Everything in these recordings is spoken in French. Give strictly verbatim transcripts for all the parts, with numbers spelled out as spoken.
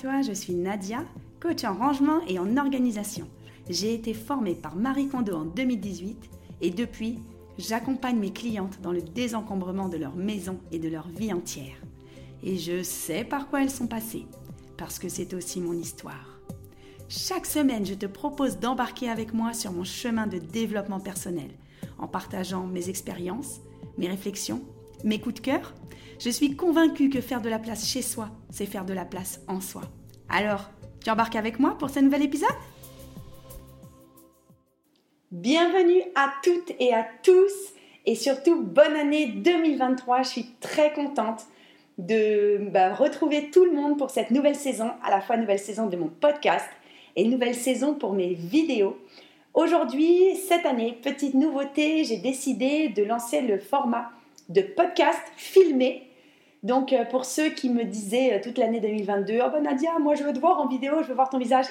toi, je suis Nadia, coach en rangement et en organisation. J'ai été formée par Marie Kondo en deux mille dix-huit et depuis, j'accompagne mes clientes dans le désencombrement de leur maison et de leur vie entière. Et je sais par quoi elles sont passées, parce que c'est aussi mon histoire. Chaque semaine, je te propose d'embarquer avec moi sur mon chemin de développement personnel, en partageant mes expériences, mes réflexions, mes coups de cœur. Je suis convaincue que faire de la place chez soi, c'est faire de la place en soi. Alors, tu embarques avec moi pour ce nouvel épisode ? Bienvenue à toutes et à tous et surtout bonne année deux mille vingt-trois. Je suis très contente de bah, retrouver tout le monde pour cette nouvelle saison, à la fois nouvelle saison de mon podcast et nouvelle saison pour mes vidéos. Aujourd'hui, cette année, petite nouveauté, j'ai décidé de lancer le format de podcast filmé. Donc pour ceux qui me disaient toute l'année deux mille vingt-deux, « Oh ben Nadia, moi je veux te voir en vidéo, je veux voir ton visage.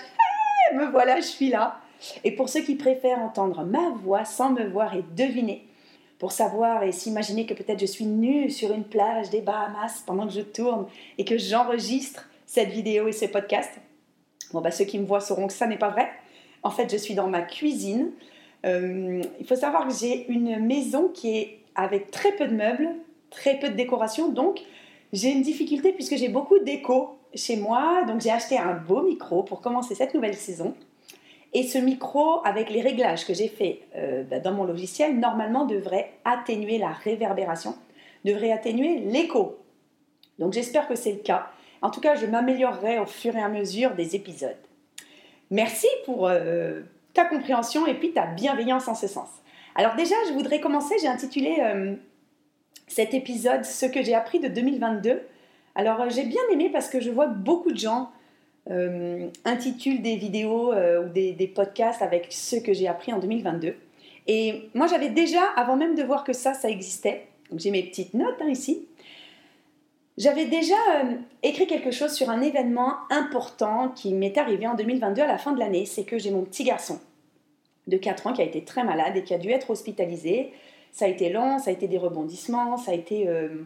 Hey, me voilà, je suis là !» Et pour ceux qui préfèrent entendre ma voix sans me voir et deviner, pour savoir et s'imaginer que peut-être je suis nue sur une plage des Bahamas pendant que je tourne et que j'enregistre cette vidéo et ce podcast, bon bah ceux qui me voient sauront que ça n'est pas vrai. En fait, je suis dans ma cuisine. Euh, il faut savoir que j'ai une maison qui est avec très peu de meubles, très peu de décoration, donc j'ai une difficulté puisque j'ai beaucoup d'écho chez moi. Donc j'ai acheté un beau micro pour commencer cette nouvelle saison. Et ce micro, avec les réglages que j'ai faits euh, dans mon logiciel, normalement devrait atténuer la réverbération, devrait atténuer l'écho. Donc j'espère que c'est le cas. En tout cas, je m'améliorerai au fur et à mesure des épisodes. Merci pour euh, ta compréhension et puis ta bienveillance en ce sens. Alors déjà, je voudrais commencer, j'ai intitulé euh, cet épisode « Ce que j'ai appris de deux mille vingt-deux ». Alors euh, j'ai bien aimé parce que je vois beaucoup de gens Euh, intitule des vidéos euh, ou des, des podcasts avec ce que j'ai appris en deux mille vingt-deux. Et moi, j'avais déjà, avant même de voir que ça, ça existait, donc j'ai mes petites notes hein, ici, j'avais déjà euh, écrit quelque chose sur un événement important qui m'est arrivé en deux mille vingt-deux à la fin de l'année. C'est que j'ai mon petit garçon de quatre ans qui a été très malade et qui a dû être hospitalisé. Ça a été long, ça a été des rebondissements, ça a été euh,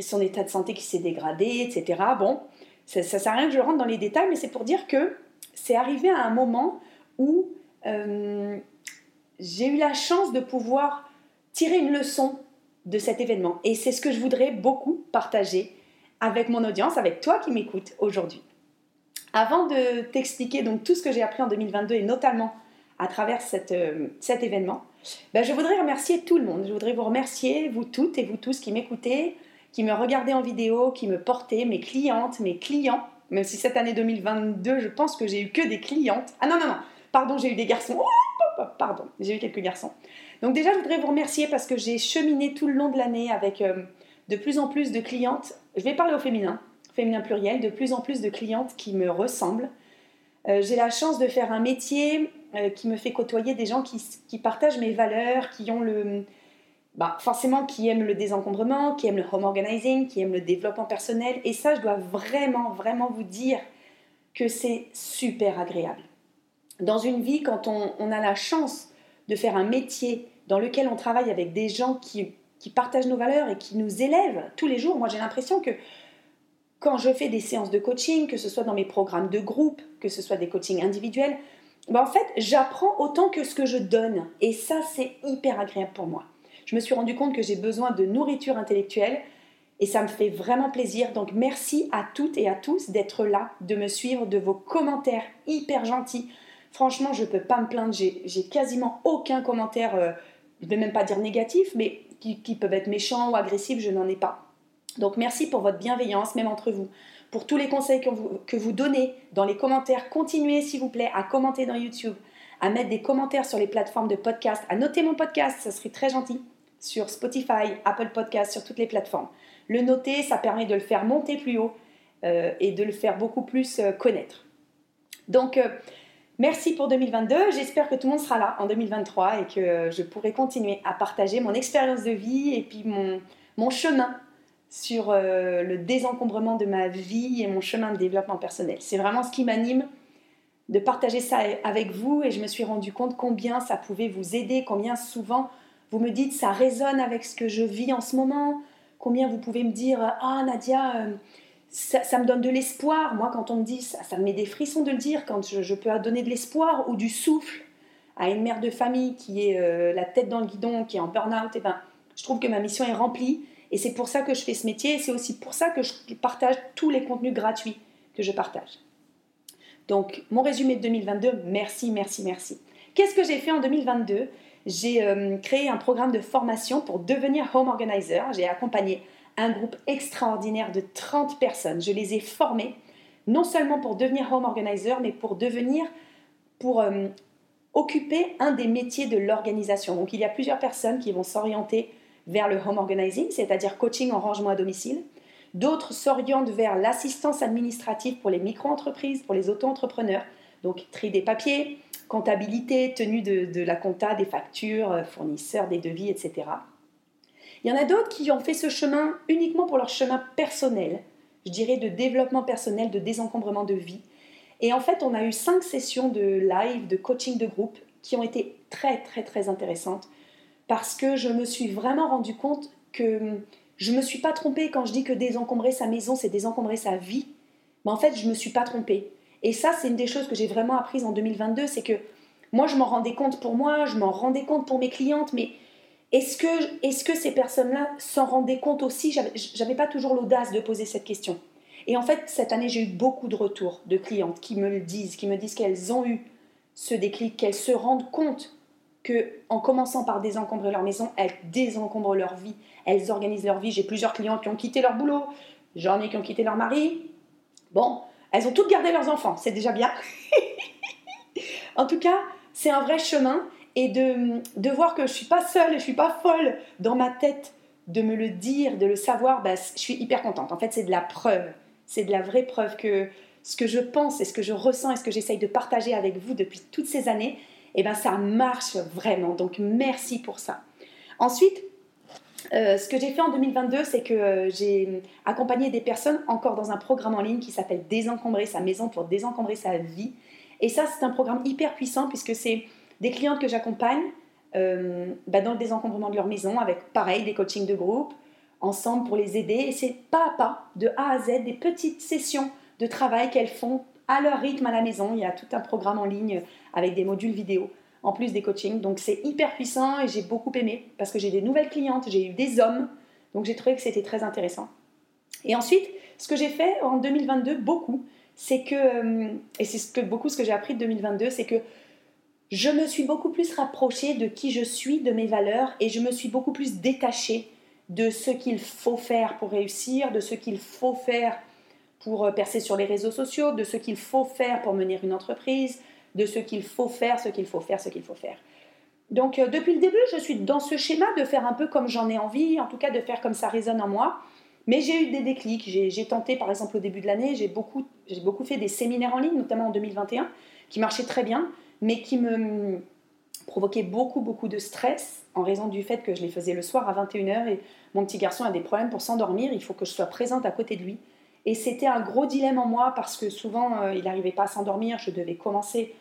son état de santé qui s'est dégradé, et cetera. Bon, ça ne sert à rien que je rentre dans les détails, mais c'est pour dire que c'est arrivé à un moment où euh, j'ai eu la chance de pouvoir tirer une leçon de cet événement. Et c'est ce que je voudrais beaucoup partager avec mon audience, avec toi qui m'écoutes aujourd'hui. Avant de t'expliquer donc tout ce que j'ai appris en deux mille vingt-deux et notamment à travers cette, euh, cet événement, ben je voudrais remercier tout le monde. Je voudrais vous remercier, vous toutes et vous tous qui m'écoutez, qui me regardaient en vidéo, qui me portaient, mes clientes, mes clients, même si cette année deux mille vingt-deux, je pense que j'ai eu que des clientes. Ah non, non, non, pardon, j'ai eu des garçons. Oh, pardon, j'ai eu quelques garçons. Donc déjà, je voudrais vous remercier parce que j'ai cheminé tout le long de l'année avec euh, de plus en plus de clientes. Je vais parler au féminin, féminin pluriel, de plus en plus de clientes qui me ressemblent. Euh, j'ai la chance de faire un métier euh, qui me fait côtoyer des gens qui, qui partagent mes valeurs, qui ont le... Bah, forcément qui aiment le désencombrement, qui aiment le home organizing, qui aiment le développement personnel. Et ça, je dois vraiment, vraiment vous dire que c'est super agréable. Dans une vie, quand on, on a la chance de faire un métier dans lequel on travaille avec des gens qui, qui partagent nos valeurs et qui nous élèvent tous les jours, moi j'ai l'impression que quand je fais des séances de coaching, que ce soit dans mes programmes de groupe, que ce soit des coachings individuels, bah, en fait, j'apprends autant que ce que je donne. Et ça, c'est hyper agréable pour moi. Je me suis rendu compte que j'ai besoin de nourriture intellectuelle et ça me fait vraiment plaisir. Donc merci à toutes et à tous d'être là, de me suivre, de vos commentaires hyper gentils. Franchement, je ne peux pas me plaindre, j'ai, j'ai quasiment aucun commentaire, euh, je ne vais même pas dire négatif, mais qui, qui peuvent être méchants ou agressifs, je n'en ai pas. Donc merci pour votre bienveillance, même entre vous, pour tous les conseils que vous, que vous donnez dans les commentaires. Continuez s'il vous plaît à commenter dans YouTube, à mettre des commentaires sur les plateformes de podcast, à noter mon podcast, ça serait très gentil. Sur Spotify, Apple Podcast, sur toutes les plateformes. Le noter, ça permet de le faire monter plus haut euh, et de le faire beaucoup plus euh, connaître. Donc, euh, merci pour deux mille vingt-deux. J'espère que tout le monde sera là en deux mille vingt-trois et que euh, je pourrai continuer à partager mon expérience de vie et puis mon, mon chemin sur euh, le désencombrement de ma vie et mon chemin de développement personnel. C'est vraiment ce qui m'anime de partager ça avec vous et je me suis rendu compte combien ça pouvait vous aider, combien souvent... Vous me dites, ça résonne avec ce que je vis en ce moment. Combien vous pouvez me dire, ah Nadia, euh, Ça, ça me donne de l'espoir, moi, quand on me dit ça, ça me met des frissons de le dire, quand je, je peux donner de l'espoir ou du souffle à une mère de famille qui est euh, la tête dans le guidon, qui est en burn-out, et ben, je trouve que ma mission est remplie, et c'est pour ça que je fais ce métier, et c'est aussi pour ça que je partage tous les contenus gratuits que je partage. Donc, mon résumé de deux mille vingt-deux, merci, merci, merci. Qu'est-ce que j'ai fait en deux mille vingt-deux ? J'ai euh, créé un programme de formation pour devenir home organizer, j'ai accompagné un groupe extraordinaire de trente personnes. Je les ai formées, non seulement pour devenir home organizer, mais pour devenir, pour euh, occuper un des métiers de l'organisation. Donc, il y a plusieurs personnes qui vont s'orienter vers le home organizing, c'est-à-dire coaching en rangement à domicile. D'autres s'orientent vers l'assistance administrative pour les micro-entreprises, pour les auto-entrepreneurs. Donc, tri des papiers, comptabilité, tenue de, de la compta, des factures, fournisseurs, des devis, et cetera. Il y en a d'autres qui ont fait ce chemin uniquement pour leur chemin personnel, je dirais de développement personnel, de désencombrement de vie. Et en fait, on a eu cinq sessions de live, de coaching de groupe qui ont été très, très, très intéressantes parce que je me suis vraiment rendu compte que je ne me suis pas trompée quand je dis que désencombrer sa maison, c'est désencombrer sa vie. Mais en fait, je ne me suis pas trompée. Et ça, c'est une des choses que j'ai vraiment apprises en deux mille vingt-deux, c'est que moi, je m'en rendais compte pour moi, je m'en rendais compte pour mes clientes, mais... Est-ce que, est-ce que ces personnes-là s'en rendaient compte aussi ? J'avais, j'avais pas toujours l'audace de poser cette question. Et en fait, cette année, j'ai eu beaucoup de retours de clientes qui me le disent, qui me disent qu'elles ont eu ce déclic, qu'elles se rendent compte qu'en commençant par désencombrer leur maison, elles désencombrent leur vie, elles organisent leur vie. J'ai plusieurs clientes qui ont quitté leur boulot, j'en ai qui ont quitté leur mari. Bon, elles ont toutes gardé leurs enfants, c'est déjà bien. En tout cas, c'est un vrai chemin. Et de, de voir que je ne suis pas seule, je ne suis pas folle dans ma tête, de me le dire, de le savoir, ben, je suis hyper contente. En fait, c'est de la preuve, c'est de la vraie preuve que ce que je pense et ce que je ressens et ce que j'essaye de partager avec vous depuis toutes ces années, eh ben, ça marche vraiment. Donc, merci pour ça. Ensuite, euh, ce que j'ai fait en deux mille vingt-deux, c'est que euh, j'ai accompagné des personnes encore dans un programme en ligne qui s'appelle « Désencombrer sa maison pour désencombrer sa vie ». Et ça, c'est un programme hyper puissant puisque c'est... Des clientes que j'accompagne euh, bah dans le désencombrement de leur maison avec, pareil, des coachings de groupe, ensemble pour les aider. Et c'est pas à pas, de A à Z, des petites sessions de travail qu'elles font à leur rythme à la maison. Il y a tout un programme en ligne avec des modules vidéo, en plus des coachings. Donc, c'est hyper puissant et j'ai beaucoup aimé parce que j'ai des nouvelles clientes, j'ai eu des hommes. Donc, j'ai trouvé que c'était très intéressant. Et ensuite, ce que j'ai fait en deux mille vingt-deux, beaucoup, c'est que... Et c'est ce que, beaucoup ce que j'ai appris de deux mille vingt-deux, c'est que je me suis beaucoup plus rapprochée de qui je suis, de mes valeurs, et je me suis beaucoup plus détachée de ce qu'il faut faire pour réussir, de ce qu'il faut faire pour percer sur les réseaux sociaux, de ce qu'il faut faire pour mener une entreprise, de ce qu'il faut faire, ce qu'il faut faire, ce qu'il faut faire. Donc, euh, depuis le début, je suis dans ce schéma de faire un peu comme j'en ai envie, en tout cas de faire comme ça résonne en moi, mais j'ai eu des déclics. J'ai, j'ai tenté, par exemple, au début de l'année, j'ai beaucoup, j'ai beaucoup fait des séminaires en ligne, notamment en deux mille vingt et un, qui marchaient très bien, mais qui me provoquait beaucoup, beaucoup de stress en raison du fait que je les faisais le soir à vingt et une heures et mon petit garçon a des problèmes pour s'endormir, il faut que je sois présente à côté de lui. Et c'était un gros dilemme en moi parce que souvent, euh, il n'arrivait pas à s'endormir, je devais commencer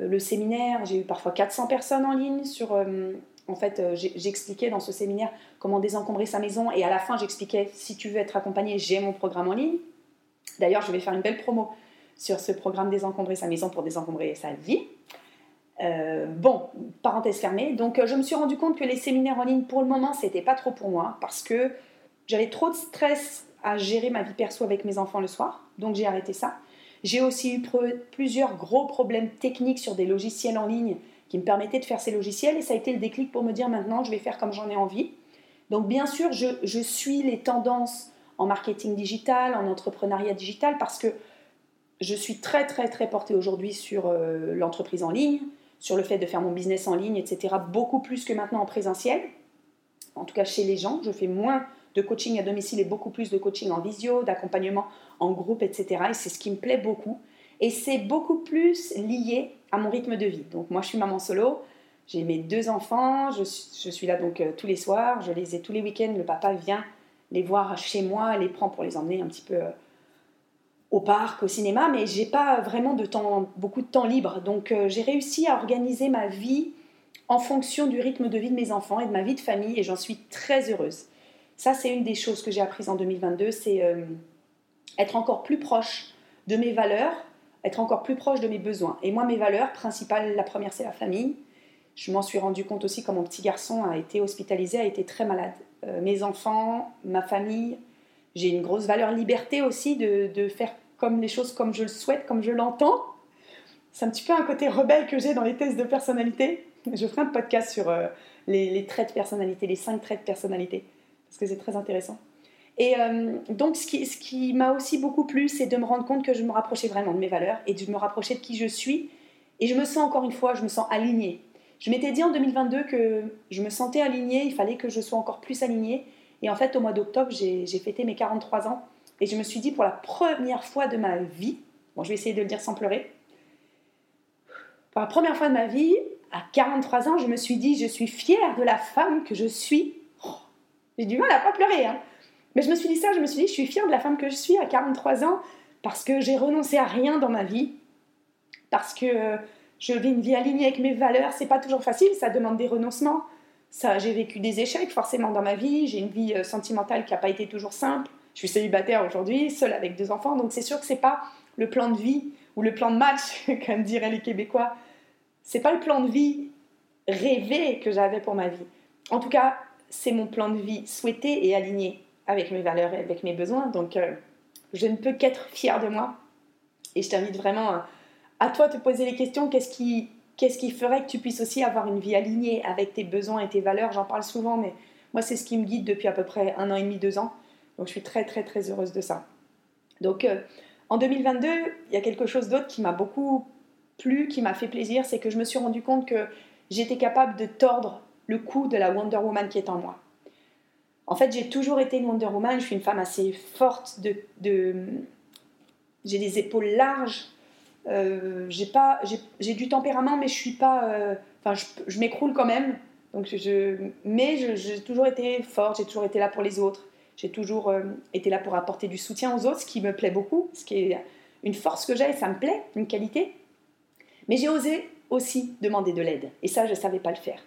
euh, le séminaire, j'ai eu parfois quatre cents personnes en ligne. Sur, euh, en fait, euh, j'expliquais dans ce séminaire comment désencombrer sa maison et à la fin, j'expliquais si tu veux être accompagné, j'ai mon programme en ligne. D'ailleurs, je vais faire une belle promo sur ce programme désencombrer sa maison pour désencombrer sa vie. Euh, bon, parenthèse fermée. Donc, euh, je me suis rendu compte que les séminaires en ligne, pour le moment, c'était pas trop pour moi parce que j'avais trop de stress à gérer ma vie perso avec mes enfants le soir. Donc, j'ai arrêté ça. J'ai aussi eu pre- plusieurs gros problèmes techniques sur des logiciels en ligne qui me permettaient de faire ces logiciels et ça a été le déclic pour me dire maintenant, je vais faire comme j'en ai envie. Donc, bien sûr, je, je suis les tendances en marketing digital, en entrepreneuriat digital parce que je suis très, très, très portée aujourd'hui sur euh, l'entreprise en ligne, sur le fait de faire mon business en ligne, et cetera, beaucoup plus que maintenant en présentiel, en tout cas chez les gens. Je fais moins de coaching à domicile et beaucoup plus de coaching en visio, d'accompagnement en groupe, et cetera. Et c'est ce qui me plaît beaucoup. Et c'est beaucoup plus lié à mon rythme de vie. Donc moi, je suis maman solo, j'ai mes deux enfants, je, je suis là donc euh, tous les soirs, je les ai tous les week-ends, le papa vient les voir chez moi, les prend pour les emmener un petit peu... Euh, au parc, au cinéma, mais j'ai pas vraiment de temps, beaucoup de temps libre. Donc, euh, j'ai réussi à organiser ma vie en fonction du rythme de vie de mes enfants et de ma vie de famille, et j'en suis très heureuse. Ça, c'est une des choses que j'ai apprises en deux mille vingt-deux, c'est euh, être encore plus proche de mes valeurs, être encore plus proche de mes besoins. Et moi, mes valeurs principales, la première, c'est la famille. Je m'en suis rendu compte aussi quand mon petit garçon a été hospitalisé, a été très malade. Euh, mes enfants, ma famille, j'ai une grosse valeur liberté aussi de, de faire comme les choses comme je le souhaite, comme je l'entends. C'est un petit peu un côté rebelle que j'ai dans les tests de personnalité. Je ferai un podcast sur euh, les, les traits de personnalité, les cinq traits de personnalité, parce que c'est très intéressant. Et euh, donc, ce qui, ce qui m'a aussi beaucoup plu, c'est de me rendre compte que je me rapprochais vraiment de mes valeurs et de me rapprocher de qui je suis. Et je me sens, encore une fois, je me sens alignée. Je m'étais dit en deux mille vingt-deux que je me sentais alignée, il fallait que je sois encore plus alignée. Et en fait, au mois d'octobre, j'ai, j'ai fêté mes quarante-trois ans. Et je me suis dit, pour la première fois de ma vie, bon, je vais essayer de le dire sans pleurer, pour la première fois de ma vie, à quarante-trois ans, je me suis dit, je suis fière de la femme que je suis. Oh, j'ai du mal à pas pleurer, hein. Mais je me suis dit ça, je me suis dit, je suis fière de la femme que je suis à quarante-trois ans parce que j'ai renoncé à rien dans ma vie, parce que je vis une vie alignée avec mes valeurs. C'est pas toujours facile, ça demande des renoncements. Ça, j'ai vécu des échecs forcément dans ma vie, j'ai une vie sentimentale qui n'a pas été toujours simple. Je suis célibataire aujourd'hui, seule avec deux enfants, donc c'est sûr que c'est pas le plan de vie ou le plan de match, comme diraient les Québécois. C'est pas le plan de vie rêvé que j'avais pour ma vie. En tout cas, c'est mon plan de vie souhaité et aligné avec mes valeurs et avec mes besoins. Donc, euh, je ne peux qu'être fière de moi. Et je t'invite vraiment à, à toi de te poser les questions. Qu'est-ce qui, qu'est-ce qui ferait que tu puisses aussi avoir une vie alignée avec tes besoins et tes valeurs? J'en parle souvent, mais moi, c'est ce qui me guide depuis à peu près un an et demi, deux ans. Donc, je suis très, très, très heureuse de ça. Donc, euh, en deux mille vingt-deux, il y a quelque chose d'autre qui m'a beaucoup plu, qui m'a fait plaisir. C'est que je me suis rendu compte que j'étais capable de tordre le cou de la Wonder Woman qui est en moi. En fait, j'ai toujours été une Wonder Woman, je suis une femme assez forte, de, de... j'ai des épaules larges, euh, j'ai, pas, j'ai, j'ai du tempérament, mais je suis pas, euh... enfin, je, je m'écroule quand même. Donc, je... Mais je, j'ai toujours été forte, j'ai toujours été là pour les autres, j'ai toujours euh, été là pour apporter du soutien aux autres, ce qui me plaît beaucoup, ce qui est une force que j'ai, ça me plaît, une qualité. Mais j'ai osé aussi demander de l'aide, et ça, je ne savais pas le faire.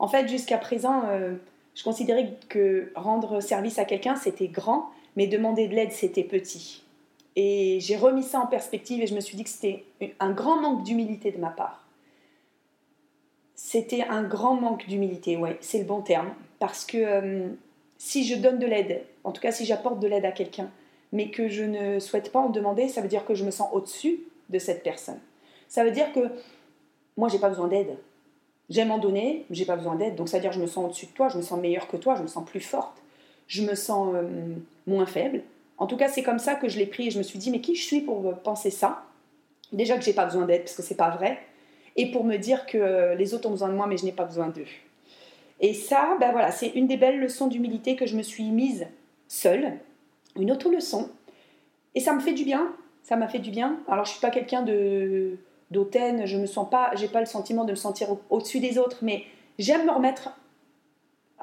En fait, jusqu'à présent... Euh... Je considérais que rendre service à quelqu'un, c'était grand, mais demander de l'aide, c'était petit. Et j'ai remis ça en perspective et je me suis dit que c'était un grand manque d'humilité de ma part. C'était un grand manque d'humilité, ouais, c'est le bon terme. Parce que euh, si je donne de l'aide, en tout cas si j'apporte de l'aide à quelqu'un, mais que je ne souhaite pas en demander, ça veut dire que je me sens au-dessus de cette personne. Ça veut dire que moi, j'ai pas besoin d'aide. J'aime en donner, j'ai pas besoin d'aide, donc ça veut dire que je me sens au-dessus de toi, je me sens meilleure que toi, je me sens plus forte, je me sens euh, moins faible. En tout cas, c'est comme ça que je l'ai pris et je me suis dit, mais qui je suis pour penser ça? Déjà que j'ai pas besoin d'aide, parce que c'est pas vrai, et pour me dire que les autres ont besoin de moi, mais je n'ai pas besoin d'eux. Et ça, ben voilà, c'est une des belles leçons d'humilité que je me suis mise seule, une auto-leçon, et ça me fait du bien, ça m'a fait du bien. Alors je suis pas quelqu'un de... d'autaine, je me sens pas, j'ai pas le sentiment de me sentir au- au-dessus des autres, mais j'aime me remettre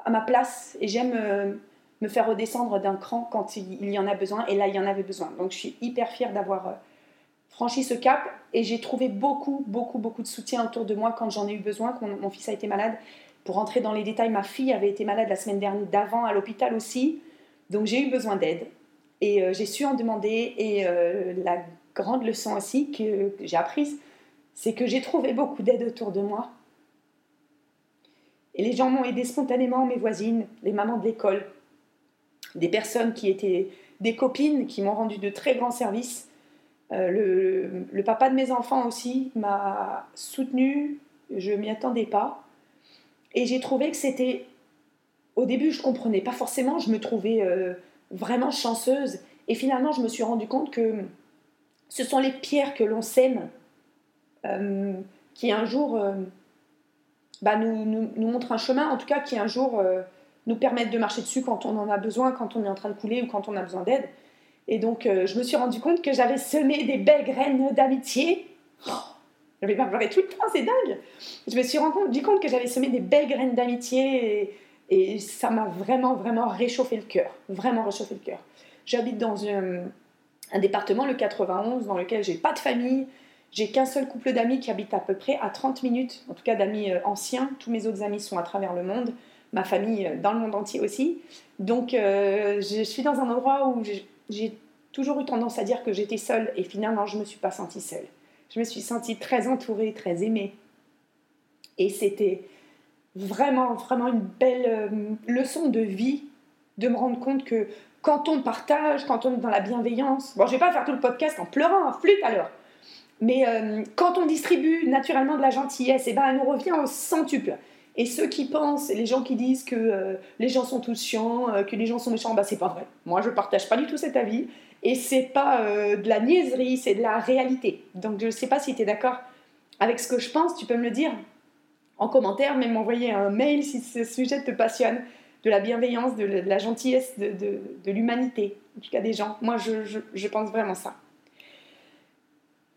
à ma place et j'aime euh, me faire redescendre d'un cran quand il, il y en a besoin, et là il y en avait besoin. Donc je suis hyper fière d'avoir euh, franchi ce cap, et j'ai trouvé beaucoup, beaucoup, beaucoup de soutien autour de moi quand j'en ai eu besoin, quand mon fils a été malade. Pour rentrer dans les détails, ma fille avait été malade la semaine dernière d'avant à l'hôpital aussi, donc j'ai eu besoin d'aide et euh, j'ai su en demander. Et euh, la grande leçon aussi que, que j'ai apprise, c'est que j'ai trouvé beaucoup d'aide autour de moi. Et les gens m'ont aidée spontanément, mes voisines, les mamans de l'école, des personnes qui étaient des copines, qui m'ont rendu de très grands services. Euh, le, le papa de mes enfants aussi m'a soutenue, je ne m'y attendais pas. Et j'ai trouvé que c'était... Au début, je ne comprenais pas forcément, je me trouvais euh, vraiment chanceuse. Et finalement, je me suis rendu compte que ce sont les pierres que l'on sème Euh, qui un jour euh, bah, nous, nous, nous montre un chemin, en tout cas qui un jour euh, nous permettent de marcher dessus quand on en a besoin, quand on est en train de couler ou quand on a besoin d'aide. Et donc euh, je me suis rendu compte que j'avais semé des belles graines d'amitié. Oh, je vais pas pleurer tout le temps, c'est dingue. Je me suis rendu compte que j'avais semé des belles graines d'amitié, et, et ça m'a vraiment vraiment réchauffé le cœur, vraiment réchauffé le cœur. J'habite dans un, un département, le quatre-vingt-onze, dans lequel j'ai pas de famille. J'ai qu'un seul couple d'amis qui habite à peu près à trente minutes, en tout cas d'amis anciens. Tous mes autres amis sont à travers le monde, ma famille dans le monde entier aussi. Donc euh, je suis dans un endroit où j'ai, j'ai toujours eu tendance à dire que j'étais seule et finalement je ne me suis pas sentie seule. Je me suis sentie très entourée, très aimée. Et c'était vraiment, vraiment une belle euh, leçon de vie de me rendre compte que quand on partage, quand on est dans la bienveillance, bon, je ne vais pas faire tout le podcast en pleurant, en flûte alors, mais euh, quand on distribue naturellement de la gentillesse, eh ben, elle nous revient au centuple. Et ceux qui pensent, les gens qui disent que euh, les gens sont tous chiants, euh, que les gens sont méchants, bah, c'est pas vrai. Moi, je partage pas du tout cet avis. Et c'est pas euh, de la niaiserie, c'est de la réalité. Donc, je sais pas si tu es d'accord avec ce que je pense. Tu peux me le dire en commentaire, même m'envoyer un mail si ce sujet te passionne. De la bienveillance, de, de la gentillesse, de, de, de l'humanité, en tout cas des gens. Moi, je, je, je pense vraiment ça.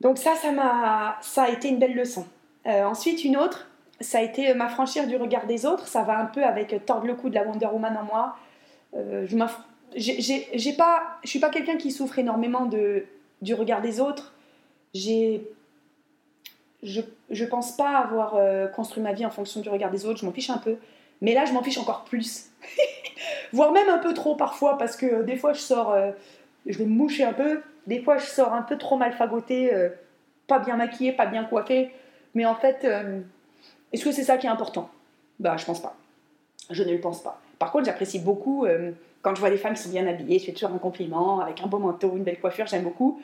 Donc ça, ça, m'a, ça a été une belle leçon. Euh, ensuite, une autre... Ça a été m'affranchir du regard des autres. Ça va un peu avec tordre le cou de la Wonder Woman en moi. Euh, je ne j'ai, j'ai, j'ai pas, suis pas quelqu'un qui souffre énormément de, du regard des autres. J'ai, je ne pense pas avoir euh, construit ma vie en fonction du regard des autres. Je m'en fiche un peu. Mais là, je m'en fiche encore plus. Voire même un peu trop parfois, parce que euh, des fois, je sors... Euh, je vais me moucher un peu. Des fois, je sors un peu trop mal fagotée, euh, pas bien maquillée, pas bien coiffée. Mais en fait... Euh, Est-ce que c'est ça qui est important ? Bah, je pense pas. Je ne le pense pas. Par contre, j'apprécie beaucoup euh, quand je vois des femmes qui sont bien habillées, je fais toujours un compliment, avec un beau manteau, une belle coiffure, j'aime beaucoup.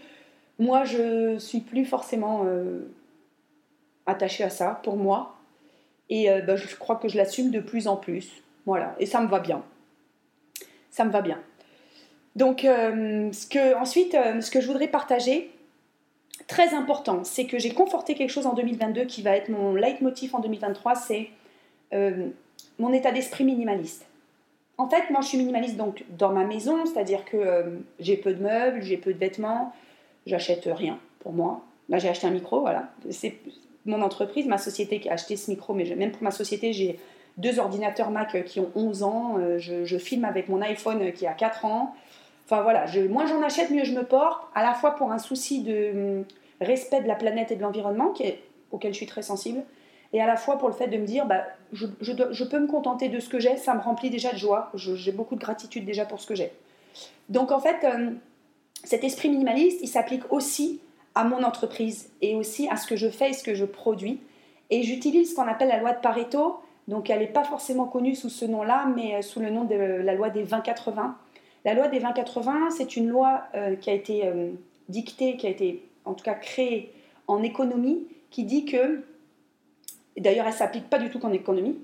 Moi, je suis plus forcément euh, attachée à ça, pour moi. Et euh, bah, je crois que je l'assume de plus en plus. Voilà, et ça me va bien. Ça me va bien. Donc, euh, ce que, ensuite, euh, ce que je voudrais partager... Très important, c'est que j'ai conforté quelque chose en deux mille vingt-deux qui va être mon leitmotiv en deux mille vingt-trois, c'est euh, mon état d'esprit minimaliste. En fait, moi je suis minimaliste donc dans ma maison, c'est-à-dire que euh, j'ai peu de meubles, j'ai peu de vêtements, j'achète rien pour moi. Là j'ai acheté un micro, voilà, c'est mon entreprise, ma société qui a acheté ce micro, mais je, même pour ma société j'ai deux ordinateurs Mac qui ont onze ans, euh, je, je filme avec mon iPhone qui a quatre ans. Enfin voilà, je, moins j'en achète, mieux je me porte, à la fois pour un souci de respect de la planète et de l'environnement, qui est, auquel je suis très sensible, et à la fois pour le fait de me dire, bah, je, je, je peux me contenter de ce que j'ai, ça me remplit déjà de joie, je, j'ai beaucoup de gratitude déjà pour ce que j'ai. Donc en fait, euh, cet esprit minimaliste, il s'applique aussi à mon entreprise, et aussi à ce que je fais et ce que je produis, et j'utilise ce qu'on appelle la loi de Pareto, donc elle n'est pas forcément connue sous ce nom-là, mais sous le nom de la loi des vingt quatre-vingts. La loi des vingt quatre-vingts, c'est une loi euh, qui a été euh, dictée, qui a été en tout cas créée en économie, qui dit que, et d'ailleurs elle ne s'applique pas du tout qu'en économie,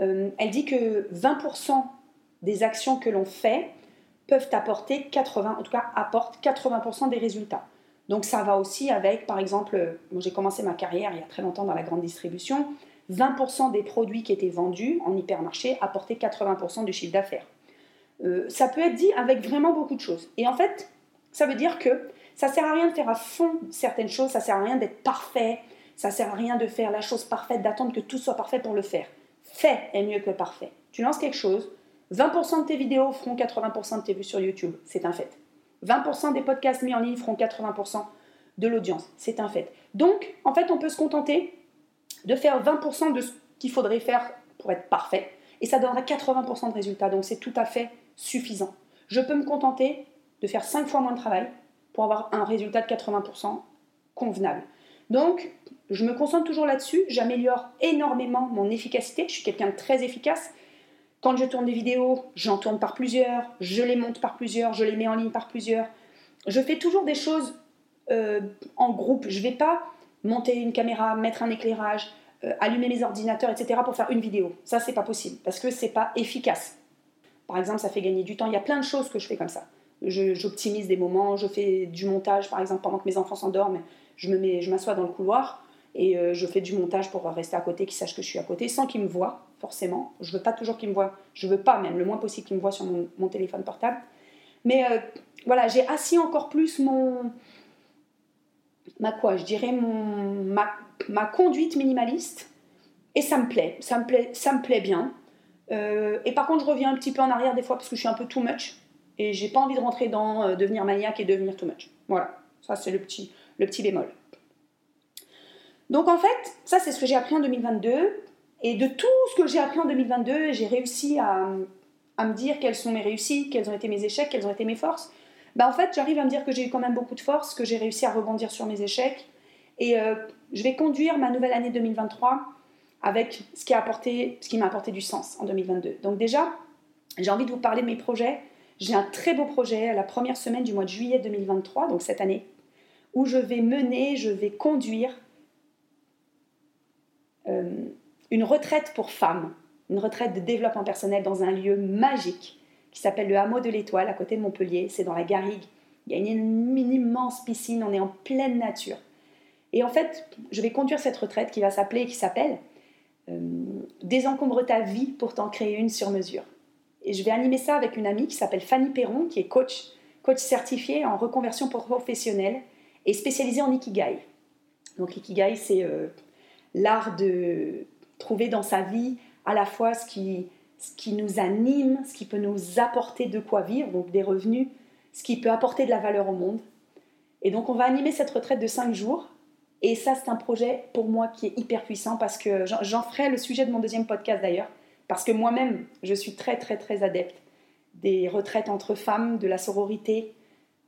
euh, elle dit que vingt pour cent des actions que l'on fait peuvent apporter quatre-vingts, en tout cas apportent quatre-vingts pour cent des résultats. Donc ça va aussi avec, par exemple, bon, j'ai commencé ma carrière il y a très longtemps dans la grande distribution, vingt pour cent des produits qui étaient vendus en hypermarché apportaient quatre-vingts pour cent du chiffre d'affaires. Euh, ça peut être dit avec vraiment beaucoup de choses. Et en fait, ça veut dire que ça ne sert à rien de faire à fond certaines choses, ça ne sert à rien d'être parfait, ça ne sert à rien de faire la chose parfaite, d'attendre que tout soit parfait pour le faire. Fait est mieux que parfait. Tu lances quelque chose, vingt pour cent de tes vidéos feront quatre-vingts pour cent de tes vues sur YouTube, c'est un fait. vingt pour cent des podcasts mis en ligne feront quatre-vingts pour cent de l'audience, c'est un fait. Donc, en fait, on peut se contenter de faire vingt pour cent de ce qu'il faudrait faire pour être parfait, et ça donnera quatre-vingts pour cent de résultats, donc c'est tout à fait suffisant. Je peux me contenter de faire cinq fois moins de travail pour avoir un résultat de quatre-vingts pour cent convenable. Donc, je me concentre toujours là-dessus, j'améliore énormément mon efficacité, je suis quelqu'un de très efficace. Quand je tourne des vidéos, j'en tourne par plusieurs, je les monte par plusieurs, je les mets en ligne par plusieurs. Je fais toujours des choses euh, en groupe, je ne vais pas monter une caméra, mettre un éclairage, Euh, allumer mes ordinateurs, et cetera pour faire une vidéo. Ça, c'est pas possible parce que c'est pas efficace. Par exemple, ça fait gagner du temps. Il y a plein de choses que je fais comme ça. Je, j'optimise des moments, je fais du montage, par exemple, pendant que mes enfants s'endorment, je, me mets, je m'assois dans le couloir et euh, je fais du montage pour rester à côté, qu'ils sachent que je suis à côté, sans qu'ils me voient, forcément. Je veux pas toujours qu'ils me voient. Je veux pas, même le moins possible, qu'ils me voient sur mon, mon téléphone portable. Mais euh, voilà, j'ai assis encore plus mon... Ma quoi, je dirais mon... Ma... ma conduite minimaliste, et ça me plaît, ça me plaît, ça me plaît bien. Euh, et par contre, je reviens un petit peu en arrière des fois parce que je suis un peu too much et j'ai pas envie de rentrer dans euh, devenir maniaque et devenir too much. Voilà, ça c'est le petit, le petit bémol. Donc en fait, ça c'est ce que j'ai appris en deux mille vingt-deux, et de tout ce que j'ai appris en deux mille vingt-deux, j'ai réussi à, à me dire quelles sont mes réussites, quels ont été mes échecs, quelles ont été mes forces. bah, en fait, j'arrive à me dire que j'ai eu quand même beaucoup de force, que j'ai réussi à rebondir sur mes échecs. Et euh, je vais conduire ma nouvelle année deux mille vingt-trois avec ce qui, a apporté, ce qui m'a apporté du sens en deux mille vingt-deux. Donc déjà, j'ai envie de vous parler de mes projets. J'ai un très beau projet la première semaine du mois de juillet deux mille vingt-trois, donc cette année, où je vais mener, je vais conduire euh, une retraite pour femmes, une retraite de développement personnel dans un lieu magique qui s'appelle le Hameau de l'Étoile, à côté de Montpellier. C'est dans la Garrigue. Il y a une, une immense piscine, on est en pleine nature. Et en fait, je vais conduire cette retraite qui va s'appeler, qui s'appelle euh, « Désencombre ta vie pour t'en créer une sur mesure ». Et je vais animer ça avec une amie qui s'appelle Fanny Perron, qui est coach, coach certifiée en reconversion professionnelle et spécialisée en ikigai. Donc l'ikigai, c'est euh, l'art de trouver dans sa vie à la fois ce qui, ce qui nous anime, ce qui peut nous apporter de quoi vivre, donc des revenus, ce qui peut apporter de la valeur au monde. Et donc on va animer cette retraite de cinq jours. Et ça, c'est un projet pour moi qui est hyper puissant parce que j'en ferai le sujet de mon deuxième podcast d'ailleurs. Parce que moi-même, je suis très, très, très adepte des retraites entre femmes, de la sororité,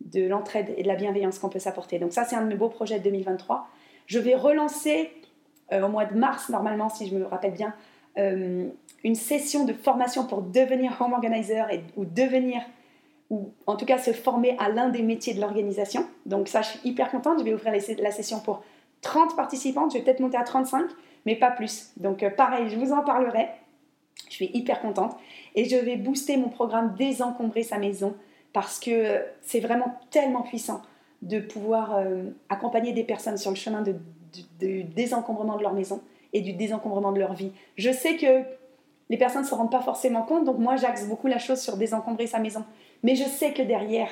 de l'entraide et de la bienveillance qu'on peut s'apporter. Donc ça, c'est un de mes beaux projets de deux mille vingt-trois. Je vais relancer euh, au mois de mars, normalement, si je me rappelle bien, euh, une session de formation pour devenir home organizer et, ou devenir, ou en tout cas se former à l'un des métiers de l'organisation. Donc ça, je suis hyper contente. Je vais ouvrir la session pour trente participantes. Je vais peut-être monter à trente-cinq, mais pas plus. Donc euh, pareil, je vous en parlerai. Je suis hyper contente et je vais booster mon programme Désencombrer sa maison parce que c'est vraiment tellement puissant de pouvoir euh, accompagner des personnes sur le chemin de, de, de désencombrement de leur maison et du désencombrement de leur vie. Je sais que les personnes ne se rendent pas forcément compte, donc moi j'axe beaucoup la chose sur désencombrer sa maison. Mais je sais que derrière,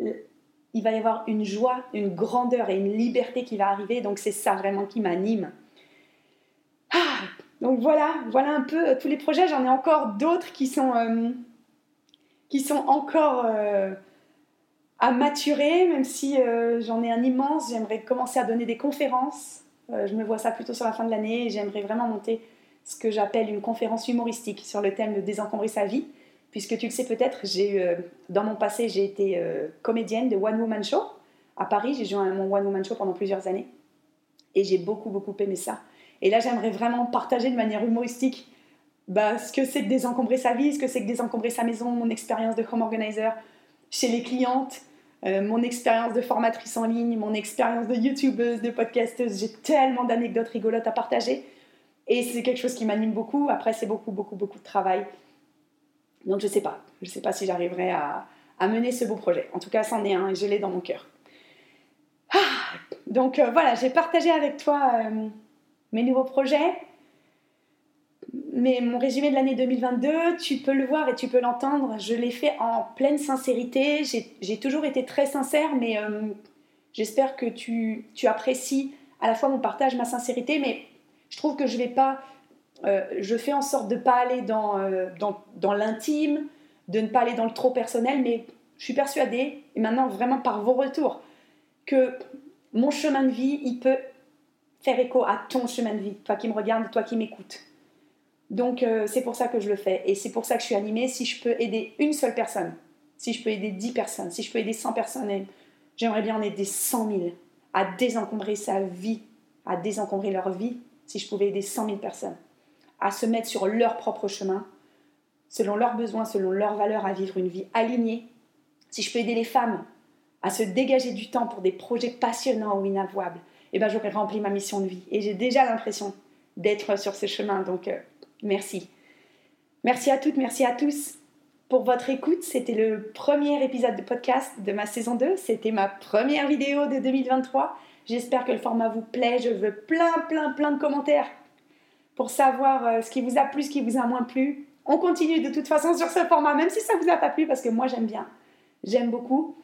il va y avoir une joie, une grandeur et une liberté qui va arriver, donc c'est ça vraiment qui m'anime. Ah! Donc voilà, voilà un peu tous les projets. J'en ai encore d'autres qui sont, euh, qui sont encore euh, à maturer, même si euh, j'en ai un immense. J'aimerais commencer à donner des conférences. Euh, je me vois ça plutôt sur la fin de l'année. Et j'aimerais vraiment monter ce que j'appelle une conférence humoristique sur le thème de désencombrer sa vie. Puisque tu le sais peut-être, j'ai, euh, dans mon passé, j'ai été euh, comédienne de One Woman Show à Paris. J'ai joué à mon One Woman Show pendant plusieurs années. Et j'ai beaucoup, beaucoup aimé ça. Et là, j'aimerais vraiment partager de manière humoristique bah, ce que c'est que désencombrer sa vie, ce que c'est que désencombrer sa maison, mon expérience de home organizer chez les clientes, euh, mon expérience de formatrice en ligne, mon expérience de youtubeuse, de podcasteuse. J'ai tellement d'anecdotes rigolotes à partager et c'est quelque chose qui m'anime beaucoup. Après, c'est beaucoup, beaucoup, beaucoup de travail. Donc, je ne sais pas. Je ne sais pas si j'arriverai à, à mener ce beau projet. En tout cas, c'en est un et je l'ai dans mon cœur. Ah, donc, euh, voilà, j'ai partagé avec toi... Euh, mes nouveaux projets, mais mon résumé de l'année deux mille vingt-deux, tu peux le voir et tu peux l'entendre, je l'ai fait en pleine sincérité, j'ai, j'ai toujours été très sincère, mais euh, j'espère que tu, tu apprécies à la fois mon partage, ma sincérité, mais je trouve que je vais pas, euh, je fais en sorte de ne pas aller dans, euh, dans, dans l'intime, de ne pas aller dans le trop personnel, mais je suis persuadée, et maintenant vraiment par vos retours, que mon chemin de vie, il peut faire écho à ton chemin de vie, toi qui me regardes, toi qui m'écoutes. Donc, euh, c'est pour ça que je le fais et c'est pour ça que je suis animée. Si je peux aider une seule personne, si je peux aider dix personnes, si je peux aider cent personnes, j'aimerais bien en aider cent mille à désencombrer sa vie, à désencombrer leur vie, si je pouvais aider cent mille personnes, à se mettre sur leur propre chemin, selon leurs besoins, selon leurs valeurs, à vivre une vie alignée. Si je peux aider les femmes à se dégager du temps pour des projets passionnants ou inavouables, eh ben, j'aurais rempli ma mission de vie. Et j'ai déjà l'impression d'être sur ce chemin. Donc, euh, merci. Merci à toutes, merci à tous pour votre écoute. C'était le premier épisode de podcast de ma saison deux. C'était ma première vidéo de deux mille vingt-trois. J'espère que le format vous plaît. Je veux plein, plein, plein de commentaires pour savoir euh, ce qui vous a plu, ce qui vous a moins plu. On continue de toute façon sur ce format, même si ça ne vous a pas plu, parce que moi, j'aime bien. J'aime beaucoup.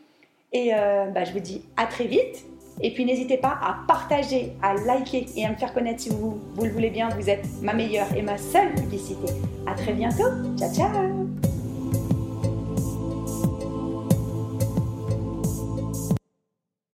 Et euh, bah, je vous dis à très vite. Et puis n'hésitez pas à partager, à liker et à me faire connaître si vous, vous le voulez bien. Vous êtes ma meilleure et ma seule publicité. À très bientôt. Ciao, ciao.